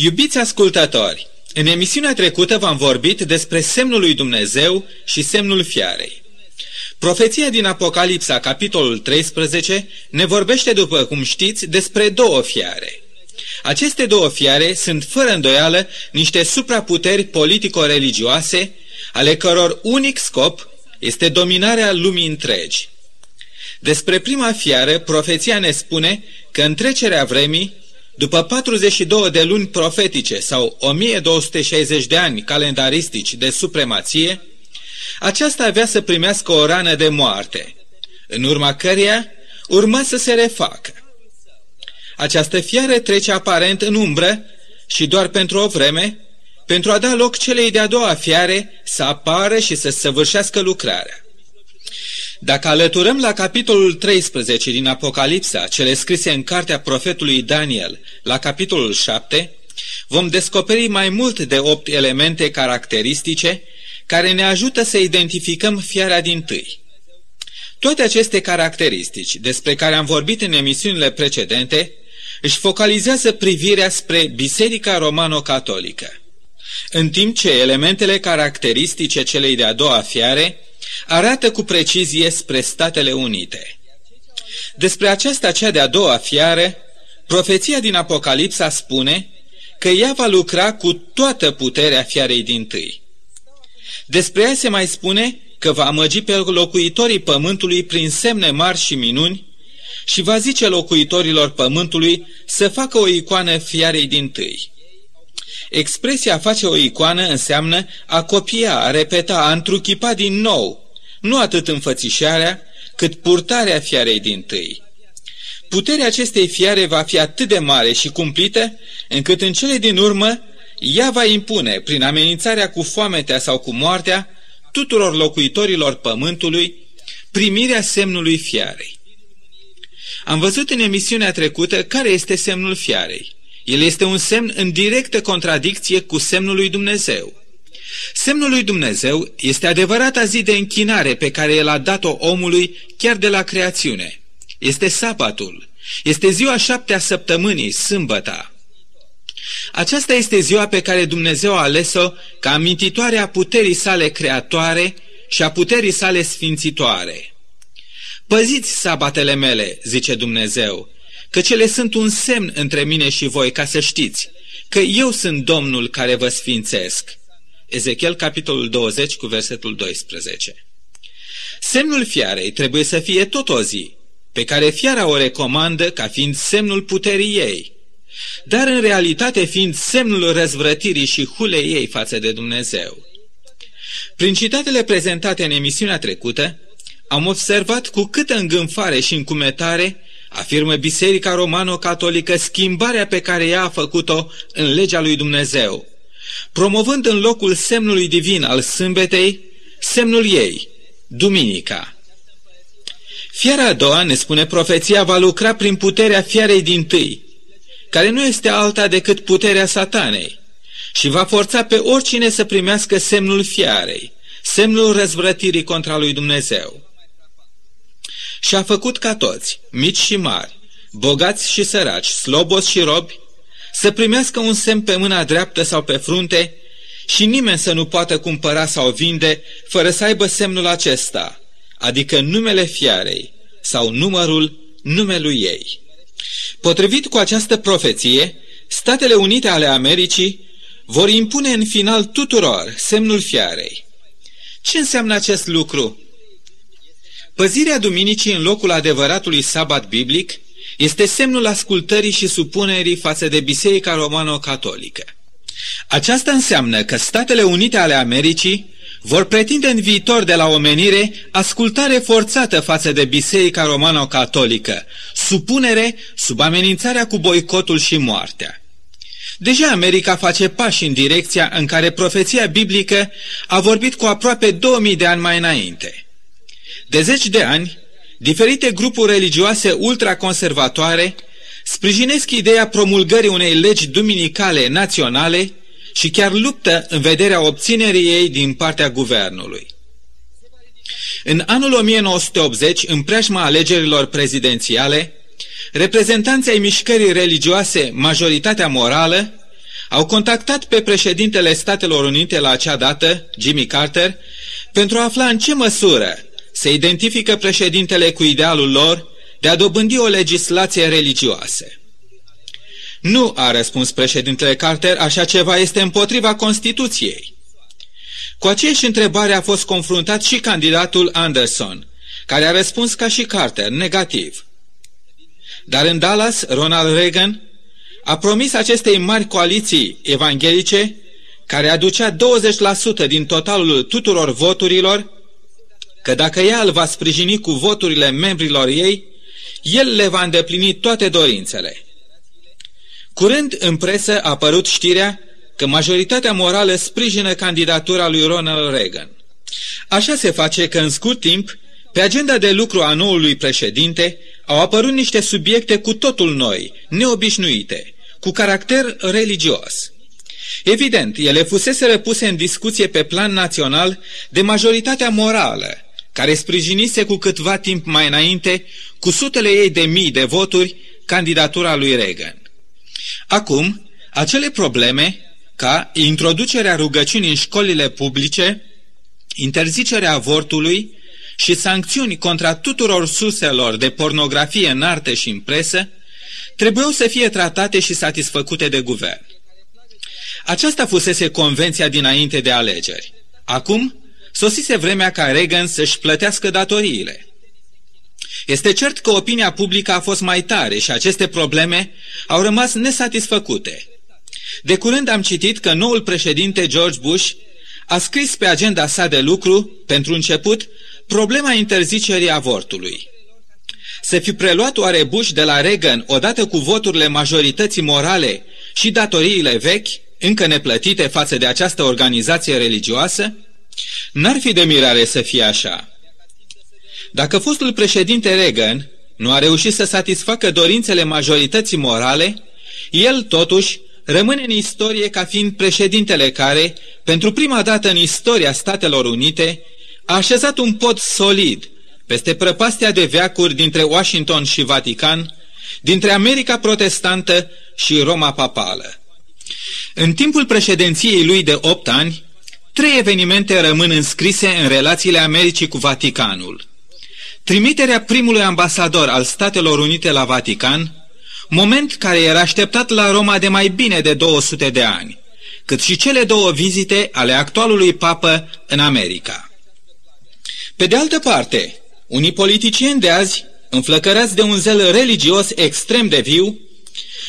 Iubiți ascultători, în emisiunea trecută v-am vorbit despre semnul lui Dumnezeu și semnul fiarei. Profeția din Apocalipsa, capitolul 13, ne vorbește, după cum știți, despre două fiare. Aceste două fiare sunt, fără îndoială, niște supraputeri politico-religioase, ale căror unic scop este dominarea lumii întregi. Despre prima fiară, profeția ne spune că în trecerea vremii, după 42 de luni profetice sau 1260 de ani calendaristici de supremație, aceasta avea să primească o rană de moarte, în urma căreia urma să se refacă. Această fiară trece aparent în umbră și doar pentru o vreme, pentru a da loc celei de-a doua fiare să apară și să săvârșească lucrarea. Dacă alăturăm la capitolul 13 din Apocalipsa, cele scrise în cartea profetului Daniel, la capitolul 7, vom descoperi mai mult de 8 elemente caracteristice care ne ajută să identificăm fiara dintâi. Toate aceste caracteristici, despre care am vorbit în emisiunile precedente, își focalizează privirea spre Biserica Romano-Catolică, în timp ce elementele caracteristice celei de-a doua fiare arată cu precizie spre Statele Unite. Despre aceasta, cea de-a doua fiară, profeția din Apocalipsa spune că ea va lucra cu toată puterea fiarei dintâi. Despre ea se mai spune că va amăgi pe locuitorii pământului prin semne mari și minuni și va zice locuitorilor pământului să facă o icoană fiarei dintâi. Expresia a face o icoană înseamnă a copia, a repeta, a întruchipa din nou, nu atât înfățișarea, cât purtarea fiarei dintâi. Puterea acestei fiare va fi atât de mare și cumplită, încât în cele din urmă ea va impune, prin amenințarea cu foametea sau cu moartea, tuturor locuitorilor pământului, primirea semnului fiarei. Am văzut în emisiunea trecută care este semnul fiarei. El este un semn în directă contradicție cu semnul lui Dumnezeu. Semnul lui Dumnezeu este adevărata zi de închinare pe care el a dat-o omului chiar de la creațiune. Este sabatul. Este ziua 7-a săptămânii, sâmbăta. Aceasta este ziua pe care Dumnezeu a ales-o ca amintitoare a puterii sale creatoare și a puterii sale sfințitoare. Păziți sabatele mele, zice Dumnezeu, că cele sunt un semn între mine și voi, ca să știți că eu sunt Domnul care vă sfințesc. Ezechiel, capitolul 20, cu versetul 12. Semnul fiarei trebuie să fie tot o zi, pe care fiara o recomandă ca fiind semnul puterii ei, dar în realitate fiind semnul răzvrătirii și hulei ei față de Dumnezeu. Prin citatele prezentate în emisiunea trecută, am observat cu câtă îngânfare și încumetare afirmă Biserica Romano-Catolică schimbarea pe care ea a făcut-o în legea lui Dumnezeu, promovând în locul semnului divin al sâmbetei, semnul ei, duminica. Fiara a doua, ne spune profeția, va lucra prin puterea fiarei dintâi, care nu este alta decât puterea satanei, și va forța pe oricine să primească semnul fiarei, semnul răzvrătirii contra lui Dumnezeu. Și a făcut ca toți, mici și mari, bogați și săraci, slobozi și robi, să primească un semn pe mâna dreaptă sau pe frunte și nimeni să nu poată cumpăra sau vinde fără să aibă semnul acesta, adică numele fiarei sau numărul numelui ei. Potrivit cu această profeție, Statele Unite ale Americii vor impune în final tuturor semnul fiarei. Ce înseamnă acest lucru? Păzirea duminicii în locul adevăratului sabat biblic este semnul ascultării și supunerii față de Biserica Romano-Catolică. Aceasta înseamnă că Statele Unite ale Americii vor pretinde în viitor de la omenire ascultare forțată față de Biserica Romano-Catolică, supunere sub amenințarea cu boicotul și moartea. Deja America face pași în direcția în care profeția biblică a vorbit cu aproape 2000 de ani mai înainte. De zeci de ani, diferite grupuri religioase ultraconservatoare sprijinesc ideea promulgării unei legi duminicale naționale și chiar luptă în vederea obținerii ei din partea guvernului. În anul 1980, în preajma alegerilor prezidențiale, reprezentanții ai mișcării religioase Majoritatea Morală Au contactat pe președintele Statelor Unite la acea dată, Jimmy Carter, pentru a afla în ce măsură se identifică președintele cu idealul lor de a dobândi o legislație religioasă. Nu, a răspuns președintele Carter, așa ceva este împotriva Constituției. Cu aceeași întrebare a fost confruntat și candidatul Anderson, care a răspuns ca și Carter, negativ. Dar în Dallas, Ronald Reagan a promis acestei mari coaliții evanghelice, care aducea 20% din totalul tuturor voturilor, că dacă ea îl va sprijini cu voturile membrilor ei, el le va îndeplini toate dorințele. Curând în presă a apărut știrea că majoritatea morală sprijină candidatura lui Ronald Reagan. Așa se face că în scurt timp, pe agenda de lucru a noului președinte, au apărut niște subiecte cu totul noi, neobișnuite, cu caracter religios. Evident, ele fuseseră puse în discuție pe plan național de majoritatea morală, care sprijinise cu câtva timp mai înainte, cu sutele ei de mii de voturi, candidatura lui Reagan. Acum, acele probleme, ca introducerea rugăciunii în școlile publice, interzicerea avortului și sancțiuni contra tuturor surselor de pornografie în artă și în presă, trebuiau să fie tratate și satisfăcute de guvern. Aceasta fusese convenția dinainte de alegeri. Acum, sosise vremea ca Reagan să-și plătească datoriile. Este cert că opinia publică a fost mai tare și aceste probleme au rămas nesatisfăcute. De curând am citit că noul președinte George Bush a scris pe agenda sa de lucru, pentru început, problema interzicerii avortului. Să fi preluat oare Bush de la Reagan odată cu voturile majorității morale și datoriile vechi, încă neplătite față de această organizație religioasă? N-ar fi de mirare să fie așa. Dacă fostul președinte Reagan nu a reușit să satisfacă dorințele majorității morale, el totuși rămâne în istorie ca fiind președintele care, pentru prima dată în istoria Statelor Unite, a așezat un pod solid peste prăpastia de veacuri dintre Washington și Vatican, dintre America protestantă și Roma papală. În timpul președinției lui de 8 ani, 3 evenimente rămân înscrise în relațiile Americii cu Vaticanul: trimiterea primului ambasador al Statelor Unite la Vatican, moment care era așteptat la Roma de mai bine de 200 de ani, cât și cele 2 vizite ale actualului papă în America. Pe de altă parte, unii politicieni de azi, înflăcărați de un zel religios extrem de viu,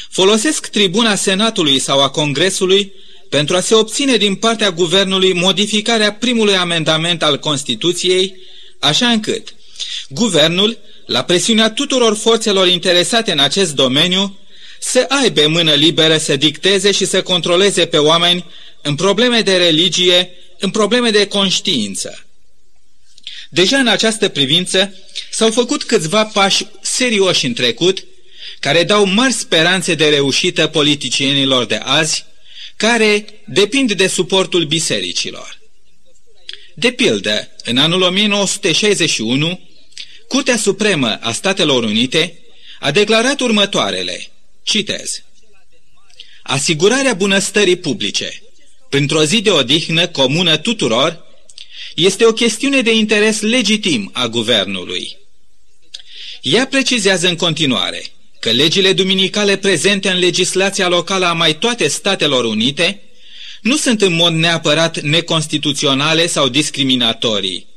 folosesc tribuna Senatului sau a Congresului pentru a se obține din partea guvernului modificarea primului amendament al Constituției, așa încât guvernul, la presiunea tuturor forțelor interesate în acest domeniu, să aibă mână liberă să dicteze și să controleze pe oameni în probleme de religie, în probleme de conștiință. Deja în această privință s-au făcut câțiva pași serioși în trecut, care dau mari speranțe de reușită politicienilor de azi, care depind de suportul bisericilor. De pildă, în anul 1961, Curtea Supremă a Statelor Unite a declarat următoarele, citez: asigurarea bunăstării publice, printr-o zi de odihnă comună tuturor, este o chestiune de interes legitim a guvernului. Ea precizează în continuare că legile duminicale prezente în legislația locală a mai toate Statelor Unite nu sunt în mod neapărat neconstituționale sau discriminatorii,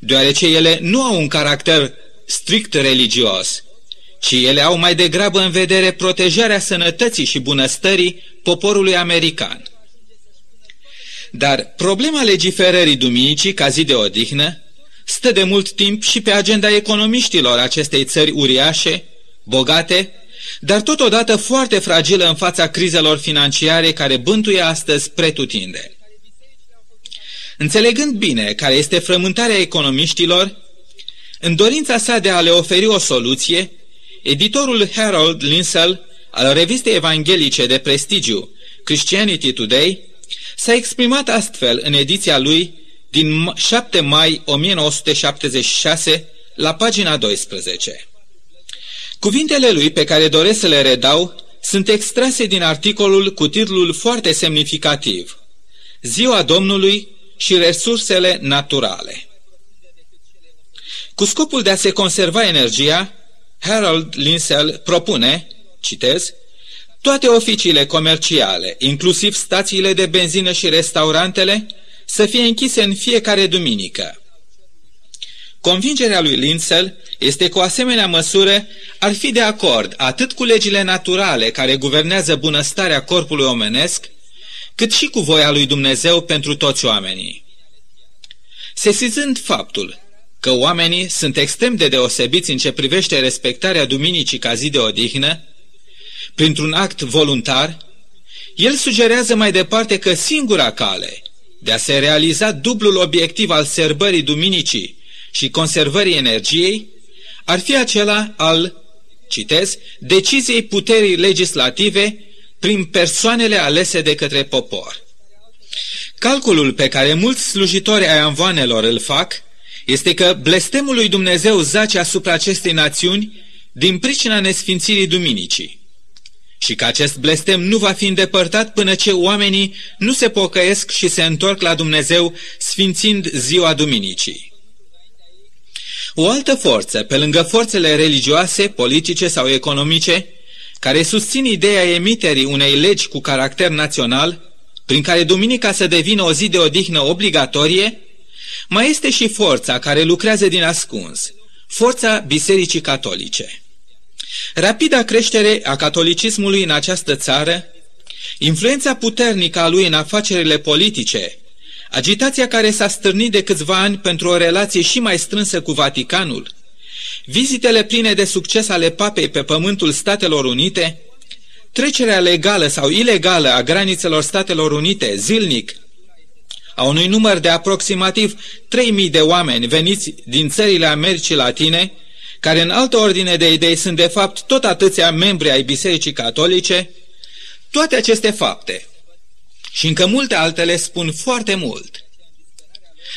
deoarece ele nu au un caracter strict religios, ci ele au mai degrabă în vedere protejarea sănătății și bunăstării poporului american. Dar problema legiferării duminicii ca zi de odihnă stă de mult timp și pe agenda economiștilor acestei țări uriașe, bogate, dar totodată foarte fragilă în fața crizelor financiare care bântuie astăzi pretutindeni. Înțelegând bine care este frământarea economiștilor, în dorința sa de a le oferi o soluție, editorul Harold Lindsell al revistei evanghelice de prestigiu Christianity Today s-a exprimat astfel în ediția lui din 7 mai 1976 la pagina 12. Cuvintele lui pe care doresc să le redau sunt extrase din articolul cu titlul foarte semnificativ „Ziua Domnului și resursele naturale”. Cu scopul de a se conserva energia, Harold Lindsell propune, citez, toate oficiile comerciale, inclusiv stațiile de benzină și restaurantele, să fie închise în fiecare duminică. Convingerea lui Lindsell este că o asemenea măsură ar fi de acord atât cu legile naturale care guvernează bunăstarea corpului omenesc, cât și cu voia lui Dumnezeu pentru toți oamenii. Sesizând faptul că oamenii sunt extrem de deosebiți în ce privește respectarea duminicii ca zi de odihnă, printr-un act voluntar, el sugerează mai departe că singura cale de a se realiza dublul obiectiv al sărbării duminicii și conservării energiei ar fi acela al, citez, deciziei puterii legislative prin persoanele alese de către popor. Calculul pe care mulți slujitori ai amvoanelor îl fac este că blestemul lui Dumnezeu zace asupra acestei națiuni din pricina nesfințirii duminicii și că acest blestem nu va fi îndepărtat până ce oamenii nu se pocăiesc și se întorc la Dumnezeu sfințind ziua duminicii. O altă forță, pe lângă forțele religioase, politice sau economice, care susțin ideea emiterii unei legi cu caracter național, prin care duminica să devină o zi de odihnă obligatorie, mai este și forța care lucrează din ascuns, forța Bisericii Catolice. Rapida creștere a catolicismului în această țară, influența puternică a lui în afacerile politice, agitația care s-a stârnit de câțiva ani pentru o relație și mai strânsă cu Vaticanul, vizitele pline de succes ale papei pe pământul Statelor Unite, trecerea legală sau ilegală a granițelor Statelor Unite zilnic, a unui număr de aproximativ 3.000 de oameni veniți din țările Americii Latine, care în altă ordine de idei sunt de fapt tot atâția membri ai Bisericii Catolice, toate aceste fapte și încă multe altele spun foarte mult.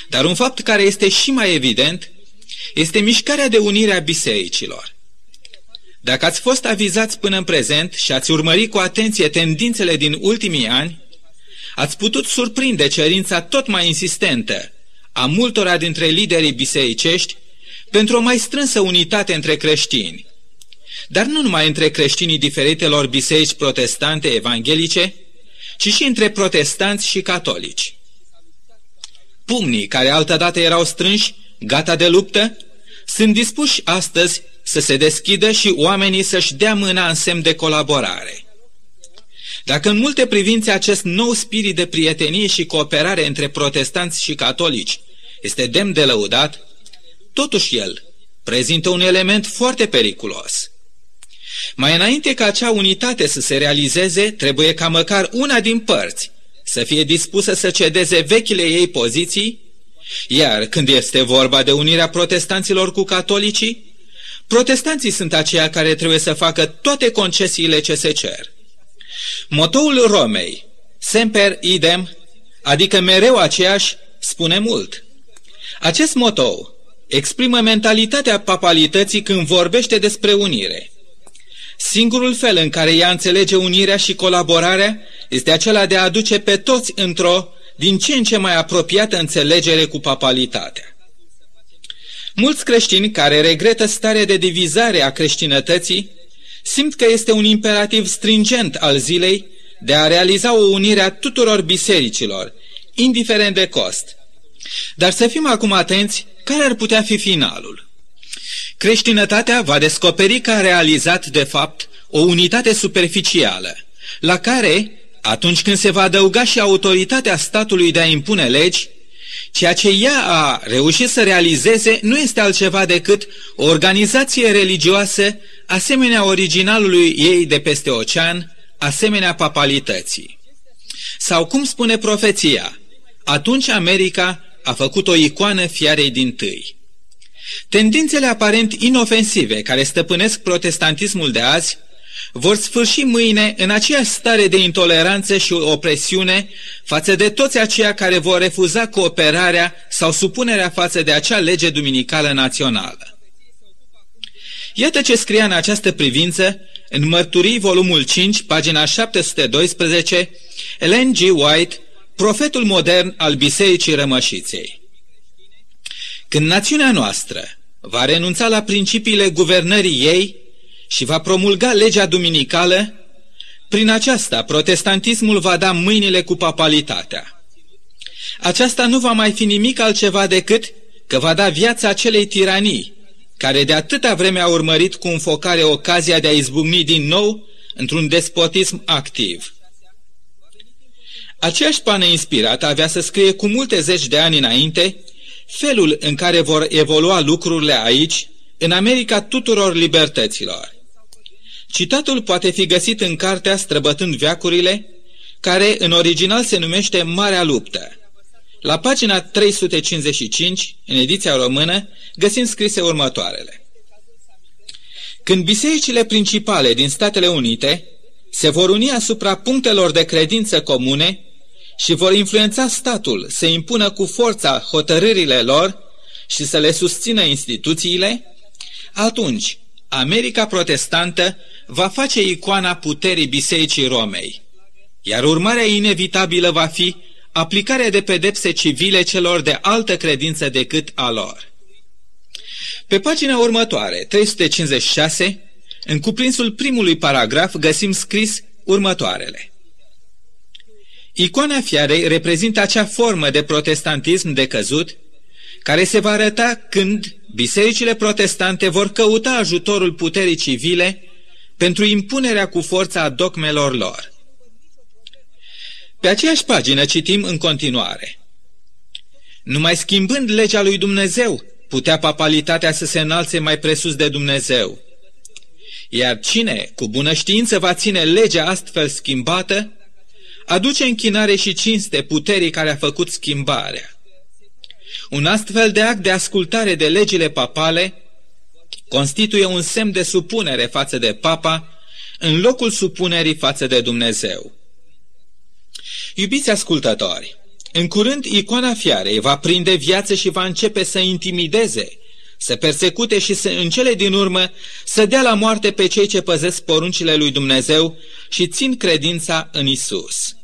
Dar un fapt care este și mai evident este mișcarea de unire a bisericilor. Dacă ați fost avizați până în prezent și ați urmărit cu atenție tendințele din ultimii ani, ați putut surprinde cerința tot mai insistentă a multora dintre liderii bisericești pentru o mai strânsă unitate între creștini. Dar nu numai între creștinii diferitelor biserici protestante evanghelice, ci și între protestanți și catolici. Pumnii care altădată erau strânși, gata de luptă, sunt dispuși astăzi să se deschidă și oamenii să-și dea mâna în semn de colaborare. Dacă în multe privințe acest nou spirit de prietenie și cooperare între protestanți și catolici este demn de lăudat, totuși el prezintă un element foarte periculos. Mai înainte ca acea unitate să se realizeze, trebuie ca măcar una din părți să fie dispusă să cedeze vechile ei poziții, iar când este vorba de unirea protestanților cu catolicii, protestanții sunt aceia care trebuie să facă toate concesiile ce se cer. Motoul Romei, semper idem, adică mereu aceeași, spune mult. Acest motou exprimă mentalitatea papalității când vorbește despre unire. Singurul fel în care ea înțelege unirea și colaborarea este acela de a aduce pe toți într-o din ce în ce mai apropiată înțelegere cu papalitatea. Mulți creștini care regretă starea de divizare a creștinătății simt că este un imperativ stringent al zilei de a realiza o unire a tuturor bisericilor, indiferent de cost. Dar să fim acum atenți care ar putea fi finalul. Creștinătatea va descoperi că a realizat, de fapt, o unitate superficială, la care, atunci când se va adăuga și autoritatea statului de a impune legi, ceea ce ea a reușit să realizeze nu este altceva decât o organizație religioasă asemenea originalului ei de peste ocean, asemenea papalității. Sau cum spune profeția, atunci America a făcut o icoană fiarei dintâi. Tendințele aparent inofensive care stăpânesc protestantismul de azi vor sfârși mâine în aceeași stare de intoleranță și opresiune față de toți aceia care vor refuza cooperarea sau supunerea față de acea lege duminicală națională. Iată ce scria în această privință În Mărturii, volumul 5, pagina 712, Ellen G. White, profetul modern al Bisericii Rămășiței. Când națiunea noastră va renunța la principiile guvernării ei și va promulga legea duminicală, prin aceasta protestantismul va da mâinile cu papalitatea. Aceasta nu va mai fi nimic altceva decât că va da viața acelei tiranii, care de atâta vreme a urmărit cu înfocare ocazia de a izbucni din nou într-un despotism activ. Aceeași pană inspirată avea să scrie cu multe zeci de ani înainte felul în care vor evolua lucrurile aici, în America tuturor libertăților. Citatul poate fi găsit în cartea Străbătând veacurile, care în original se numește Marea Luptă. La pagina 355, în ediția română, găsim scrise următoarele. Când bisericile principale din Statele Unite se vor uni asupra punctelor de credință comune și vor influența statul să impună cu forța hotărârile lor și să le susțină instituțiile, atunci America protestantă va face icoana puterii Bisericii Romei, iar urmarea inevitabilă va fi aplicarea de pedepse civile celor de altă credință decât a lor. Pe pagina următoare, 356, în cuprinsul primului paragraf găsim scris următoarele. Icoana fiarei reprezintă acea formă de protestantism decăzut care se va arăta când bisericile protestante vor căuta ajutorul puterii civile pentru impunerea cu forța a dogmelor lor. Pe aceeași pagină citim în continuare. Numai schimbând legea lui Dumnezeu putea papalitatea să se înalțe mai presus de Dumnezeu. Iar cine cu bună știință va ține legea astfel schimbată, aduce închinare și cinste puterii care a făcut schimbarea. Un astfel de act de ascultare de legile papale constituie un semn de supunere față de papa în locul supunerii față de Dumnezeu. Iubiți ascultători, în curând icoana fiarei va prinde viață și va începe să intimideze, să persecute și să, în cele din urmă să dea la moarte pe cei ce păzesc poruncile lui Dumnezeu și țin credința în Isus.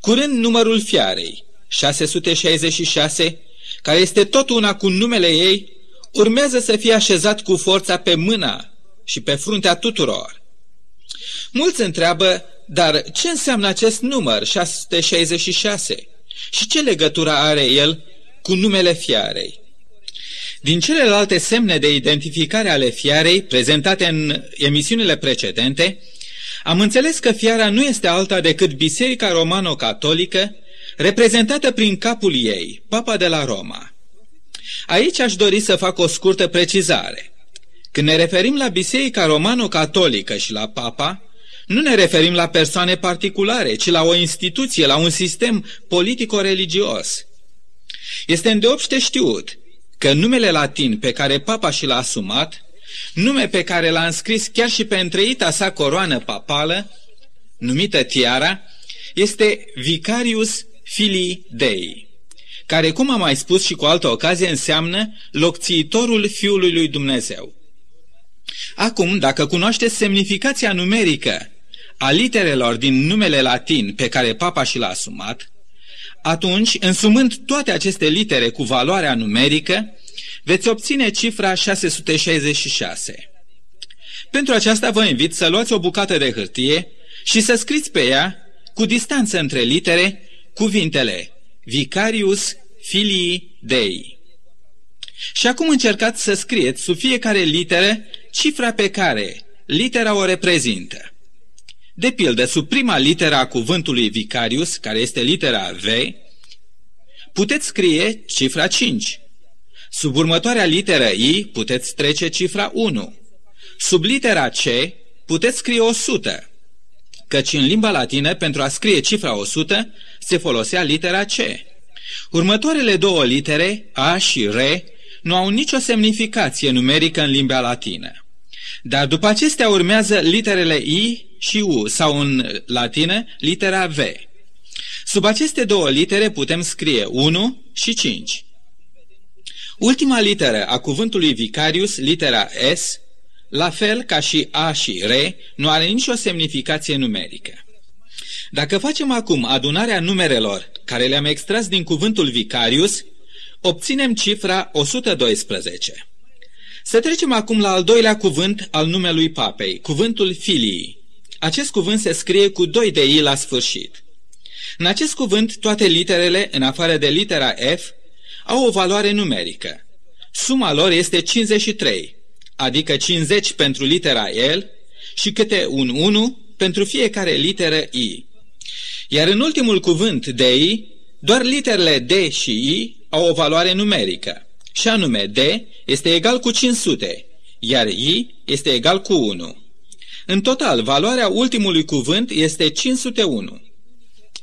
Curând numărul fiarei, 666, care este tot una cu numele ei, urmează să fie așezat cu forța pe mâna și pe fruntea tuturor. Mulți întreabă, dar ce înseamnă acest număr, 666? Și ce legătură are el cu numele fiarei? Din celelalte semne de identificare ale fiarei, prezentate în emisiunile precedente, am înțeles că fiara nu este alta decât Biserica Romano-Catolică, reprezentată prin capul ei, Papa de la Roma. Aici aș dori să fac o scurtă precizare. Când ne referim la Biserica Romano-Catolică și la Papa, nu ne referim la persoane particulare, ci la o instituție, la un sistem politico-religios. Este îndeopște știut că numele latin pe care Papa și l-a asumat, nume pe care l-a înscris chiar și pe întreita sa coroană papală, numită tiara, este Vicarius Filii Dei, care, cum am mai spus și cu altă ocazie, înseamnă locțiitorul Fiului lui Dumnezeu. Acum, dacă cunoașteți semnificația numerică a literelor din numele latin pe care Papa și l-a asumat, atunci, însumând toate aceste litere cu valoarea numerică, veți obține cifra 666. Pentru aceasta vă invit să luați o bucată de hârtie și să scriți pe ea, cu distanță între litere, cuvintele Vicarius Filii Dei. Și acum încercați să scrieți sub fiecare literă cifra pe care litera o reprezintă. De pildă, sub prima literă a cuvântului Vicarius, care este litera V, puteți scrie cifra 5. Sub următoarea literă I puteți trece cifra 1. Sub litera C puteți scrie 100. Căci în limba latină, pentru a scrie cifra 100, se folosea litera C. Următoarele două litere, A și R, nu au nicio semnificație numerică în limba latină. Dar după acestea urmează literele I și U, sau în latină, litera V. Sub aceste două litere putem scrie 1 și 5. Ultima literă a cuvântului Vicarius, litera S, la fel ca și a și re, nu are nicio semnificație numerică. Dacă facem acum adunarea numerelor care le-am extras din cuvântul vicarius, obținem cifra 112. Să trecem acum la al doilea cuvânt al numelui papei, cuvântul filii. Acest cuvânt se scrie cu 2 de i la sfârșit. În acest cuvânt, toate literele, în afară de litera F, au o valoare numerică. Suma lor este 53, adică 50 pentru litera L și câte un 1 pentru fiecare literă I. Iar în ultimul cuvânt, DI, doar literele D și I au o valoare numerică, și anume D este egal cu 500, iar I este egal cu 1. În total, valoarea ultimului cuvânt este 501.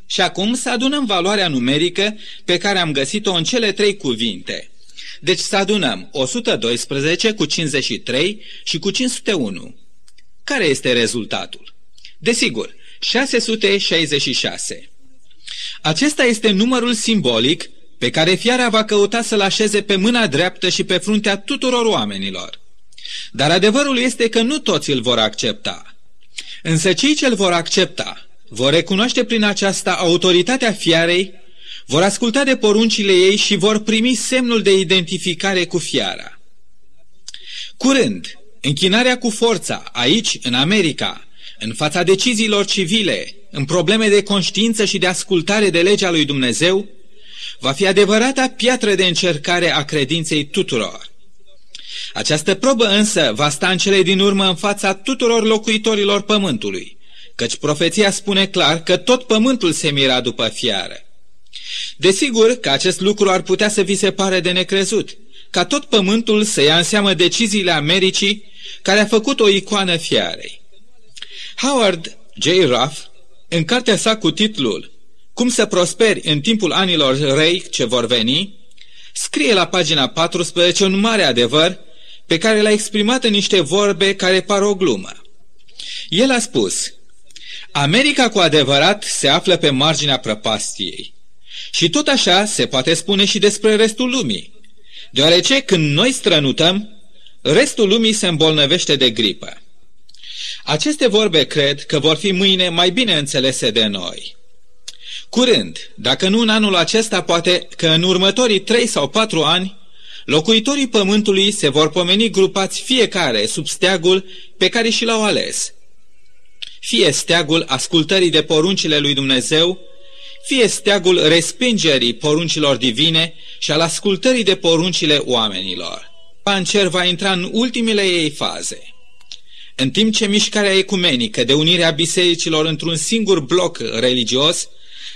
Și acum să adunăm valoarea numerică pe care am găsit-o în cele 3 cuvinte. Deci să adunăm 112 cu 53 și cu 501. Care este rezultatul? Desigur, 666. Acesta este numărul simbolic pe care fiara va căuta să-l așeze pe mâna dreaptă și pe fruntea tuturor oamenilor. Dar adevărul este că nu toți îl vor accepta. Însă cei ce îl vor accepta vor recunoaște prin aceasta autoritatea fiarei, vor asculta de poruncile ei și vor primi semnul de identificare cu fiara. Curând, închinarea cu forța, aici, în America, în fața deciziilor civile, în probleme de conștiință și de ascultare de legea lui Dumnezeu, va fi adevărata piatră de încercare a credinței tuturor. Această probă însă va sta în cele din urmă în fața tuturor locuitorilor pământului, căci profeția spune clar că tot pământul se mira după fiară. Desigur că acest lucru ar putea să vi se pare de necrezut, ca tot pământul să ia în seamă deciziile Americii, care a făcut o icoană fiarei. Howard J. Ruff, în cartea sa cu titlul Cum să prosperi în timpul anilor rei ce vor veni, scrie la pagina 14 un mare adevăr pe care l-a exprimat în niște vorbe care par o glumă. El a spus: America cu adevărat se află pe marginea prăpastiei. Și tot așa se poate spune și despre restul lumii, deoarece când noi strănutăm, restul lumii se îmbolnăvește de gripă. Aceste vorbe cred că vor fi mâine mai bine înțelese de noi. Curând, dacă nu în anul acesta, poate că în următorii 3 sau 4 ani, locuitorii pământului se vor pomeni grupați fiecare sub steagul pe care și l-au ales. Fie steagul ascultării de poruncile lui Dumnezeu, fie steagul respingerii poruncilor divine și al ascultării de poruncile oamenilor. În cer va intra în ultimele ei faze. În timp ce mișcarea ecumenică de unirea bisericilor într-un singur bloc religios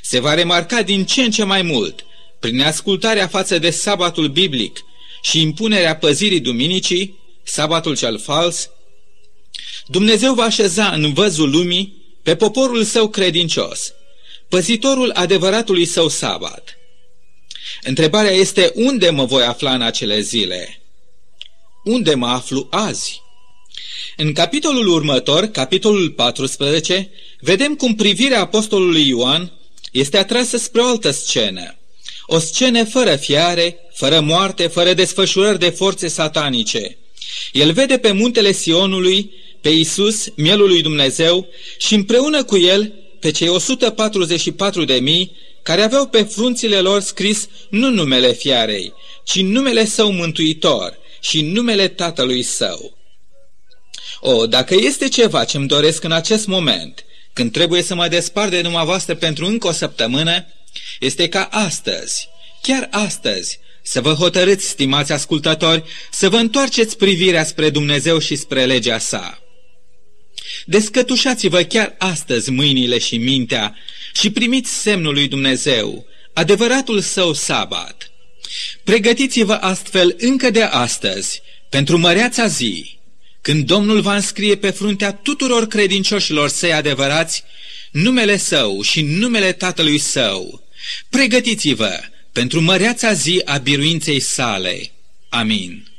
se va remarca din ce în ce mai mult prin ascultarea față de sabatul biblic și impunerea păzirii duminicii, sabatul cel fals, Dumnezeu va așeza în văzul lumii pe poporul său credincios, păzitorul adevăratului său sabat. Întrebarea este: unde mă voi afla în acele zile? Unde mă aflu azi? În capitolul următor, capitolul 14, vedem cum privirea apostolului Ioan este atrasă spre o altă scenă. O scenă fără fiare, fără moarte, fără desfășurări de forțe satanice. El vede pe muntele Sionului, pe Iisus, Mielul lui Dumnezeu, și împreună cu el pe cei 144.000 care aveau pe frunțile lor scris nu numele fiarei, ci numele său mântuitor și numele tatălui său. Dacă este ceva ce-mi doresc în acest moment, când trebuie să mă despart de dumneavoastră pentru încă o săptămână, este ca astăzi, chiar astăzi, să vă hotărâți, stimați ascultători, să vă întoarceți privirea spre Dumnezeu și spre legea sa. Descătușați-vă chiar astăzi mâinile și mintea și primiți semnul lui Dumnezeu, adevăratul său sabat. Pregătiți-vă astfel încă de astăzi pentru măreața zi, când Domnul va înscrie pe fruntea tuturor credincioșilor săi adevărați numele său și numele tatălui său. Pregătiți-vă pentru măreața zi a biruinței sale. Amin.